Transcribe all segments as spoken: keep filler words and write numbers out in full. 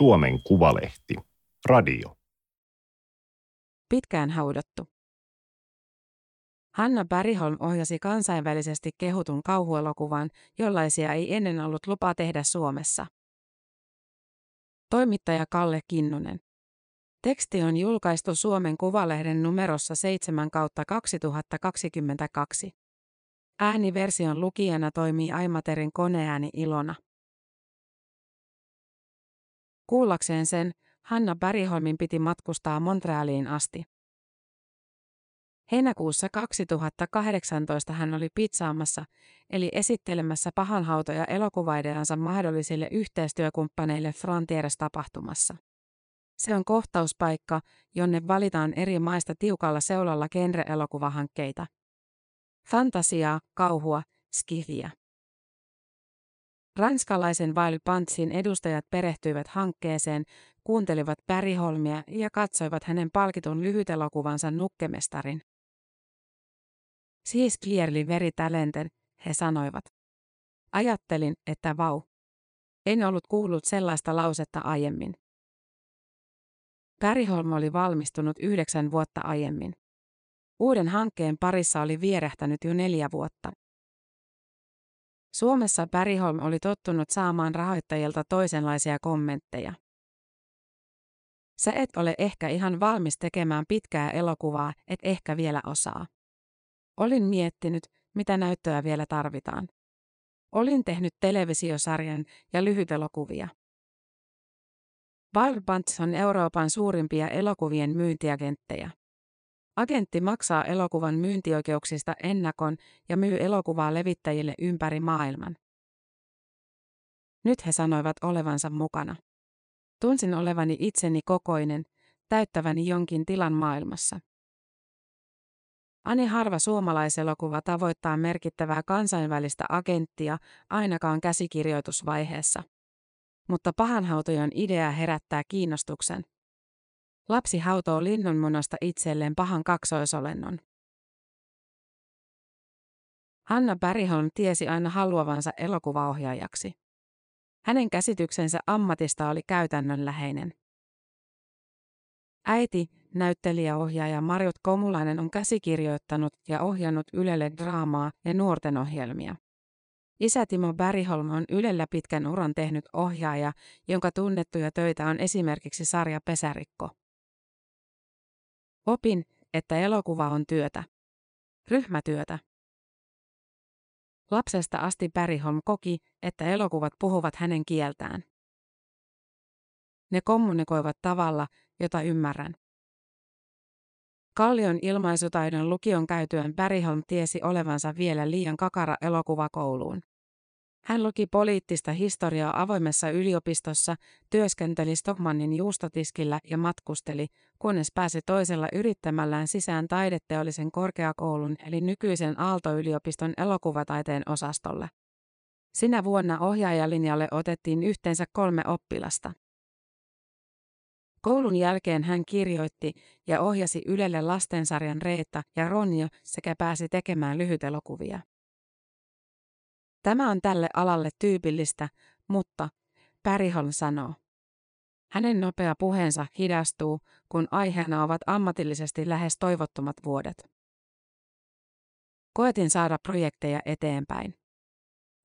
Suomen Kuvalehti. Radio. Pitkään haudattu. Hanna Bergholm ohjasi kansainvälisesti kehutun kauhuelokuvan, jollaisia ei ennen ollut lupa tehdä Suomessa. Toimittaja Kalle Kinnunen. Teksti on julkaistu Suomen Kuvalehden numerossa seitsemän kautta kaksituhattakaksikymmentäkaksi. Ääniversion lukijana toimii Aimaterin koneääni Ilona. Kuullakseen sen, Hanna Bergholmin piti matkustaa Montrealiin asti. Heinäkuussa kaksituhattakahdeksantoista hän oli pitsaamassa, eli esittelemässä Pahanhautoja elokuvaideansa mahdollisille yhteistyökumppaneille Frontieres-tapahtumassa. Se on kohtauspaikka, jonne valitaan eri maista tiukalla seulalla genre-elokuvahankkeita. Fantasiaa, kauhua, skifiä. Ranskalaisen Weil Pantsin edustajat perehtyivät hankkeeseen, kuuntelivat Bergholmia ja katsoivat hänen palkitun lyhytelokuvansa Nukkemestarin. Siis kierli veritalenten, he sanoivat. Ajattelin, että vau. En ollut kuullut sellaista lausetta aiemmin. Bergholm oli valmistunut yhdeksän vuotta aiemmin. Uuden hankkeen parissa oli vierähtänyt jo neljä vuotta. Suomessa Bergholm oli tottunut saamaan rahoittajilta toisenlaisia kommentteja. Sä et ole ehkä ihan valmis tekemään pitkää elokuvaa, et ehkä vielä osaa. Olin miettinyt, mitä näyttöä vielä tarvitaan. Olin tehnyt televisiosarjan ja lyhytelokuvia. Barbants on Euroopan suurimpia elokuvien myyntiagenttejä. Agentti maksaa elokuvan myyntioikeuksista ennakon ja myy elokuvaa levittäjille ympäri maailman. Nyt he sanoivat olevansa mukana. Tunsin olevani itseni kokoinen, täyttäväni jonkin tilan maailmassa. Ani harva suomalaiselokuva tavoittaa merkittävää kansainvälistä agenttia ainakaan käsikirjoitusvaiheessa. Mutta Pahanhautojan idea herättää kiinnostuksen. Lapsi hautoo linnunmunasta itselleen pahan kaksoisolennon. Hanna Bergholm tiesi aina haluavansa elokuvaohjaajaksi. Hänen käsityksensä ammatista oli käytännönläheinen. Äiti, näyttelijäohjaaja Marjut Komulainen on käsikirjoittanut ja ohjannut Ylelle draamaa ja nuorten ohjelmia. Isä Timo Bergholm on Ylellä pitkän uran tehnyt ohjaaja, jonka tunnettuja töitä on esimerkiksi sarja Pesärikko. Opin, että elokuva on työtä. Ryhmätyötä. Lapsesta asti Bergholm koki, että elokuvat puhuvat hänen kieltään. Ne kommunikoivat tavalla, jota ymmärrän. Kallion ilmaisutaidon lukion käytyään Bergholm tiesi olevansa vielä liian kakara elokuvakouluun. Hän luki poliittista historiaa avoimessa yliopistossa, työskenteli Stockmannin juustotiskillä ja matkusteli, kunnes pääsi toisella yrittämällään sisään taideteollisen korkeakoulun eli nykyisen Aalto-yliopiston elokuvataiteen osastolle. Sinä vuonna ohjaajalinjalle otettiin yhteensä kolme oppilasta. Koulun jälkeen hän kirjoitti ja ohjasi Ylelle lastensarjan Reetta ja Ronjo sekä pääsi tekemään lyhytelokuvia. Tämä on tälle alalle tyypillistä, mutta Bergholm sanoo. Hänen nopea puheensa hidastuu, kun aiheena ovat ammatillisesti lähes toivottomat vuodet. Koetin saada projekteja eteenpäin.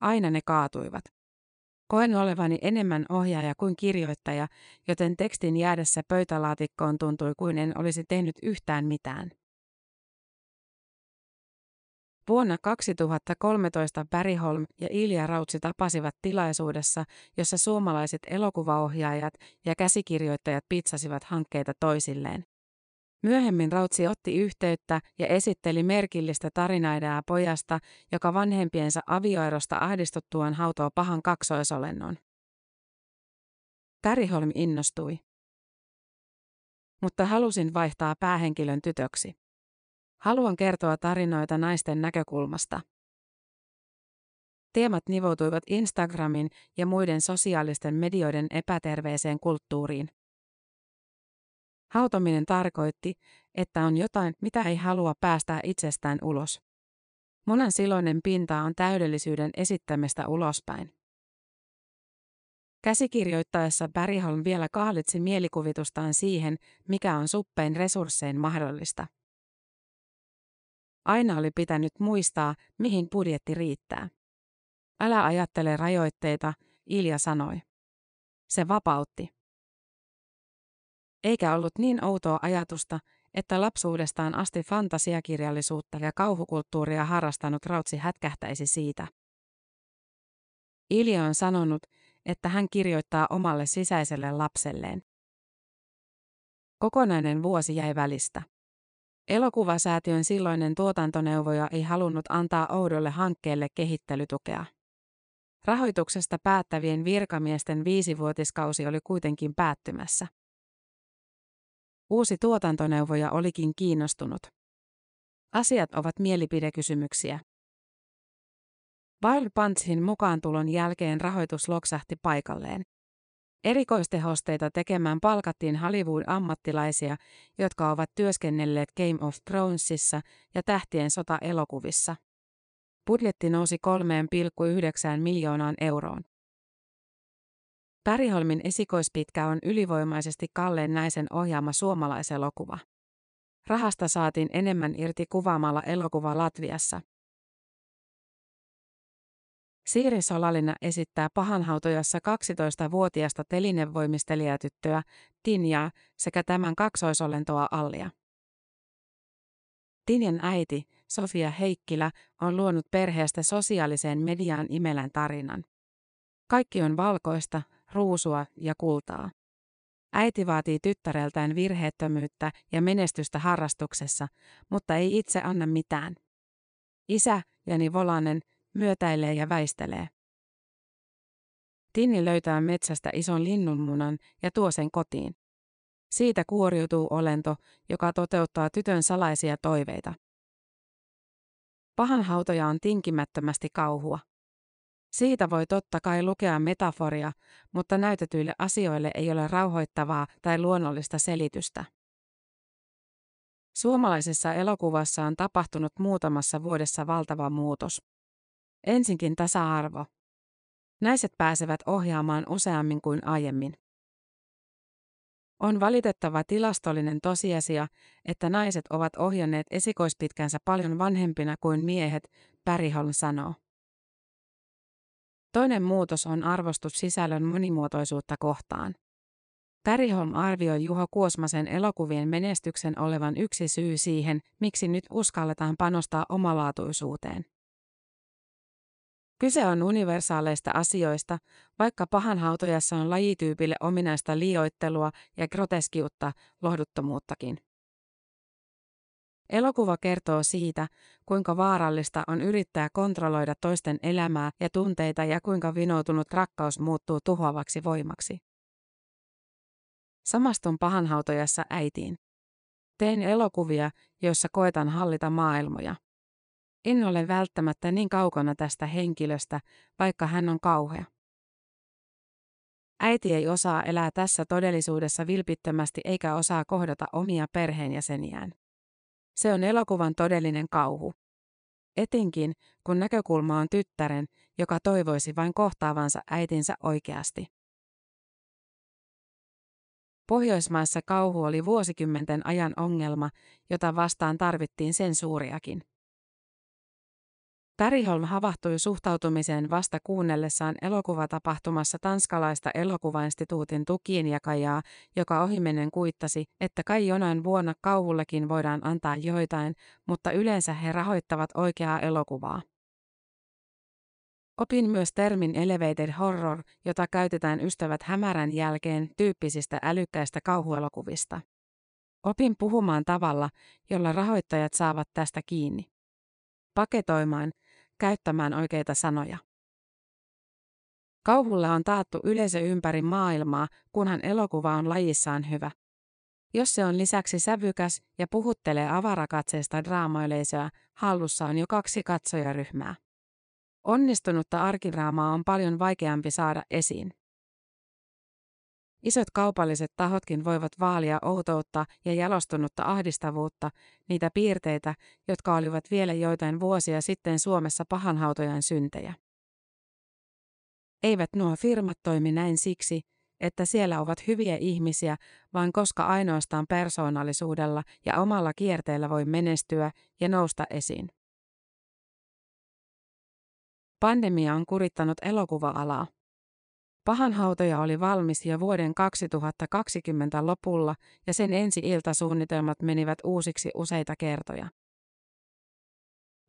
Aina ne kaatuivat. Koen olevani enemmän ohjaaja kuin kirjoittaja, joten tekstin jäädessä pöytälaatikkoon tuntui kuin en olisi tehnyt yhtään mitään. Vuonna kaksituhattakolmetoista Bergholm ja Ilja Rautsi tapasivat tilaisuudessa, jossa suomalaiset elokuvaohjaajat ja käsikirjoittajat pitsasivat hankkeita toisilleen. Myöhemmin Rautsi otti yhteyttä ja esitteli merkillistä tarinaideaa pojasta, joka vanhempiensa avioerosta ahdistuttuaan hautoo pahan kaksoisolennon. Bergholm innostui. Mutta halusin vaihtaa päähenkilön tytöksi. Haluan kertoa tarinoita naisten näkökulmasta. Teemat nivoutuivat Instagramin ja muiden sosiaalisten medioiden epäterveeseen kulttuuriin. Hautominen tarkoitti, että on jotain, mitä ei halua päästää itsestään ulos. Munan siloinen pinta on täydellisyyden esittämistä ulospäin. Käsikirjoittaessa Bergholm vielä kahlitsi mielikuvitustaan siihen, mikä on suppein resurssein mahdollista. Aina oli pitänyt muistaa, mihin budjetti riittää. Älä ajattele rajoitteita, Ilja sanoi. Se vapautti. Eikä ollut niin outoa ajatusta, että lapsuudestaan asti fantasiakirjallisuutta ja kauhukulttuuria harrastanut Rautsi hätkähtäisi siitä. Ilja on sanonut, että hän kirjoittaa omalle sisäiselle lapselleen. Kokonainen vuosi jäi välistä. Elokuvasäätiön silloinen tuotantoneuvoja ei halunnut antaa oudolle hankkeelle kehittelytukea. Rahoituksesta päättävien virkamiesten viisivuotiskausi oli kuitenkin päättymässä. Uusi tuotantoneuvoja olikin kiinnostunut. Asiat ovat mielipidekysymyksiä. Weil Pantsin mukaantulon jälkeen rahoitus loksahti paikalleen. Erikoistehosteita tekemään palkattiin Hollywood-ammattilaisia, jotka ovat työskennelleet Game of Thronesissa ja Tähtien sota -elokuvissa. Budjetti nousi kolmeen pilkku yhdeksään miljoonaan euroon. Bergholmin esikoispitkä on ylivoimaisesti Kalleen naisen ohjaama suomalaiselokuva. Rahasta saatiin enemmän irti kuvaamalla elokuva Latviassa. Siiri Solalinna esittää Pahanhautojassa kaksitoistavuotiaasta telinevoimistelijatyttöä, Tinjaa, sekä tämän kaksoisolentoa Allia. Tinjan äiti, Sofia Heikkilä, on luonut perheestä sosiaaliseen mediaan imelän tarinan. Kaikki on valkoista, ruusua ja kultaa. Äiti vaatii tyttäreltään virheettömyyttä ja menestystä harrastuksessa, mutta ei itse anna mitään. Isä, Jani Volanen, myötäilee ja väistelee. Tinni löytää metsästä ison linnunmunan ja tuo sen kotiin. Siitä kuoriutuu olento, joka toteuttaa tytön salaisia toiveita. Pahanhautoja on tinkimättömästi kauhua. Siitä voi totta kai lukea metaforia, mutta näytetyille asioille ei ole rauhoittavaa tai luonnollista selitystä. Suomalaisessa elokuvassa on tapahtunut muutamassa vuodessa valtava muutos. Ensinkin tasa-arvo. Naiset pääsevät ohjaamaan useammin kuin aiemmin. On valitettava tilastollinen tosiasia, että naiset ovat ohjanneet esikoispitkänsä paljon vanhempina kuin miehet, Bergholm sanoo. Toinen muutos on arvostus sisällön monimuotoisuutta kohtaan. Bergholm arvioi Juho Kuosmasen elokuvien menestyksen olevan yksi syy siihen, miksi nyt uskalletaan panostaa omalaatuisuuteen. Kyse on universaaleista asioista, vaikka Pahanhautojassa on lajityypille ominaista liioittelua ja groteskiutta, lohduttomuuttakin. Elokuva kertoo siitä, kuinka vaarallista on yrittää kontrolloida toisten elämää ja tunteita ja kuinka vinoutunut rakkaus muuttuu tuhoavaksi voimaksi. Samastun Pahanhautojassa äitiin. Teen elokuvia, joissa koetan hallita maailmoja. En ole välttämättä niin kaukana tästä henkilöstä, vaikka hän on kauhea. Äiti ei osaa elää tässä todellisuudessa vilpittömästi eikä osaa kohdata omia perheenjäseniään. Se on elokuvan todellinen kauhu. Etenkin, kun näkökulma on tyttären, joka toivoisi vain kohtaavansa äitinsä oikeasti. Pohjoismaissa kauhu oli vuosikymmenten ajan ongelma, jota vastaan tarvittiin sensuuriakin. Bergholm havahtui suhtautumiseen vasta kuunnellessaan elokuvatapahtumassa tanskalaista elokuvainstituutin tukienjakajaa, joka ohimennen kuittasi, että kai jonain vuonna kauhullekin voidaan antaa joitain, mutta yleensä he rahoittavat oikeaa elokuvaa. Opin myös termin elevated horror, jota käytetään Ystävät hämärän jälkeen -tyyppisistä älykkäistä kauhuelokuvista. Opin puhumaan tavalla, jolla rahoittajat saavat tästä kiinni. Paketoimaan, käyttämään oikeita sanoja. Kauhulla on taattu yleisö ympäri maailmaa, kunhan elokuva on lajissaan hyvä. Jos se on lisäksi sävykäs ja puhuttelee avarakatseista draama-yleisöä, hallussa on jo kaksi katsojaryhmää. Onnistunutta arkidraamaa on paljon vaikeampi saada esiin. Isot kaupalliset tahotkin voivat vaalia outoutta ja jalostunutta ahdistavuutta, niitä piirteitä, jotka olivat vielä joitain vuosia sitten Suomessa Pahanhautojan syntejä. Eivät nuo firmat toimi näin siksi, että siellä ovat hyviä ihmisiä, vaan koska ainoastaan persoonallisuudella ja omalla kierteellä voi menestyä ja nousta esiin. Pandemia on kurittanut elokuva-alaa. Pahanhautoja oli valmis jo vuoden kaksituhattakaksikymmentä lopulla ja sen ensi-iltasuunnitelmat menivät uusiksi useita kertoja.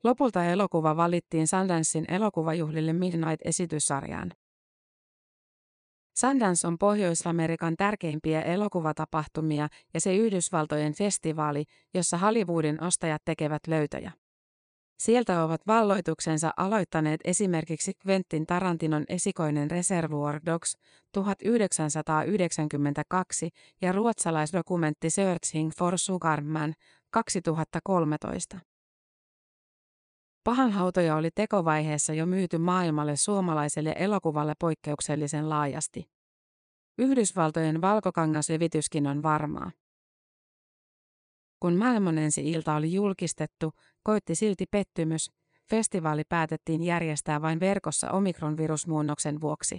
Lopulta elokuva valittiin Sundancen elokuvajuhlille Midnight-esityssarjaan. Sundance on Pohjois-Amerikan tärkeimpiä elokuvatapahtumia ja se Yhdysvaltojen festivaali, jossa Hollywoodin ostajat tekevät löytöjä. Sieltä ovat valloituksensa aloittaneet esimerkiksi Kventtin Tarantinon esikoinen Reservuordogs tuhatyhdeksänsataayhdeksänkymmentäkaksi ja ruotsalaisdokumentti Searching for Sugarman kaksituhattakolmetoista. Pahanhautoja oli tekovaiheessa jo myyty maailmalle suomalaiselle elokuvalle poikkeuksellisen laajasti. Yhdysvaltojen valkokangasrevityskin on varmaa. Kun maailman ensi ilta oli julkistettu, koitti silti pettymys, festivaali päätettiin järjestää vain verkossa omikronvirusmuunnoksen vuoksi.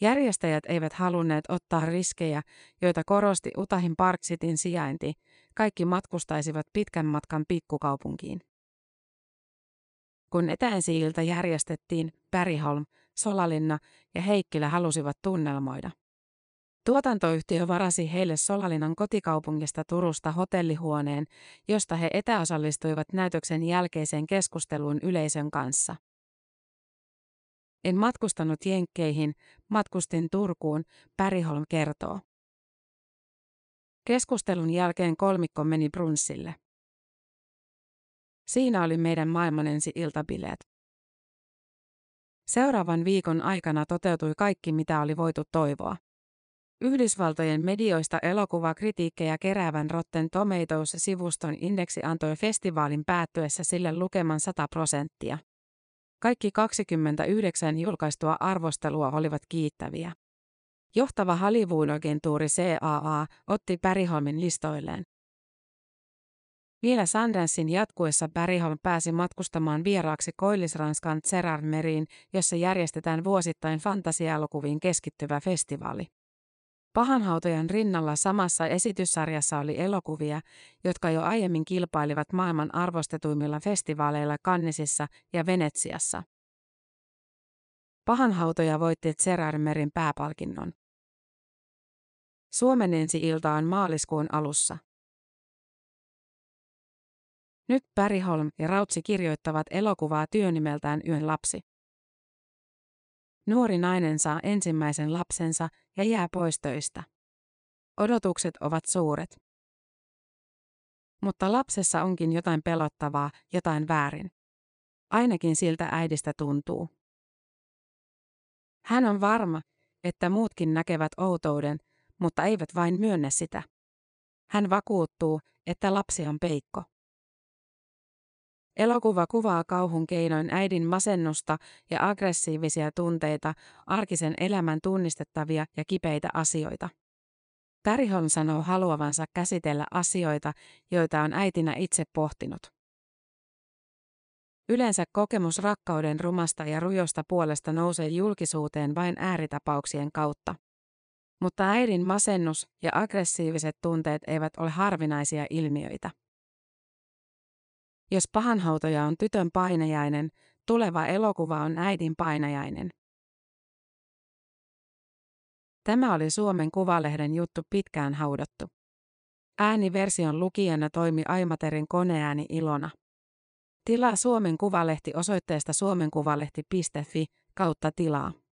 Järjestäjät eivät halunneet ottaa riskejä, joita korosti Utahin Park Cityn sijainti, kaikki matkustaisivat pitkän matkan pikkukaupunkiin. Kun etäensi-ilta järjestettiin, Bergholm, Solalinna ja Heikkilä halusivat tunnelmoida. Tuotantoyhtiö varasi heille Solalinnan kotikaupungista Turusta hotellihuoneen, josta he etäosallistuivat näytöksen jälkeiseen keskusteluun yleisön kanssa. En matkustanut Jenkkeihin, matkustin Turkuun, Bergholm kertoo. Keskustelun jälkeen kolmikko meni brunssille. Siinä oli meidän maailman ensi iltabileet. Seuraavan viikon aikana toteutui kaikki, mitä oli voitu toivoa. Yhdysvaltojen medioista elokuvakritiikkejä keräävän Rotten Tomatoes-sivuston indeksi antoi festivaalin päättyessä sille lukeman sata prosenttia. Kaikki kaksikymmentäyhdeksän julkaistua arvostelua olivat kiittäviä. Johtava Hollywood-agentuuri C A A otti Bergholmin listoilleen. Vielä Sundancen jatkuessa Bergholm pääsi matkustamaan vieraaksi Koillis-Ranskan Gérardmeriin, jossa järjestetään vuosittain fantasiaelokuviin keskittyvä festivaali. Pahanhautojan rinnalla samassa esityssarjassa oli elokuvia, jotka jo aiemmin kilpailivat maailman arvostetuimmilla festivaaleilla Cannesissa ja Venetsiassa. Pahanhautoja voitti Gérardmerin pääpalkinnon. Suomen ensi-ilta on maaliskuun alussa. Nyt Bergholm ja Rautsi kirjoittavat elokuvaa työnimeltään Yön lapsi. Nuori nainen saa ensimmäisen lapsensa ja jää pois töistä. Odotukset ovat suuret. Mutta lapsessa onkin jotain pelottavaa, jotain väärin. Ainakin siltä äidistä tuntuu. Hän on varma, että muutkin näkevät outouden, mutta eivät vain myönnä sitä. Hän vakuuttuu, että lapsi on peikko. Elokuva kuvaa kauhun keinoin äidin masennusta ja aggressiivisia tunteita, arkisen elämän tunnistettavia ja kipeitä asioita. Bergholm sanoo haluavansa käsitellä asioita, joita on äitinä itse pohtinut. Yleensä kokemus rakkauden rumasta ja rujosta puolesta nousee julkisuuteen vain ääritapauksien kautta. Mutta äidin masennus ja aggressiiviset tunteet eivät ole harvinaisia ilmiöitä. Jos pahanhautoja on tytön painajainen, tuleva elokuva on äidin painajainen. Tämä oli Suomen Kuvalehden juttu pitkään haudattu. Ääniversion lukijana toimi Aimaterin koneääni Ilona. Tilaa Suomen Kuvalehti osoitteesta suomenkuvalehti piste fi kautta tilaa.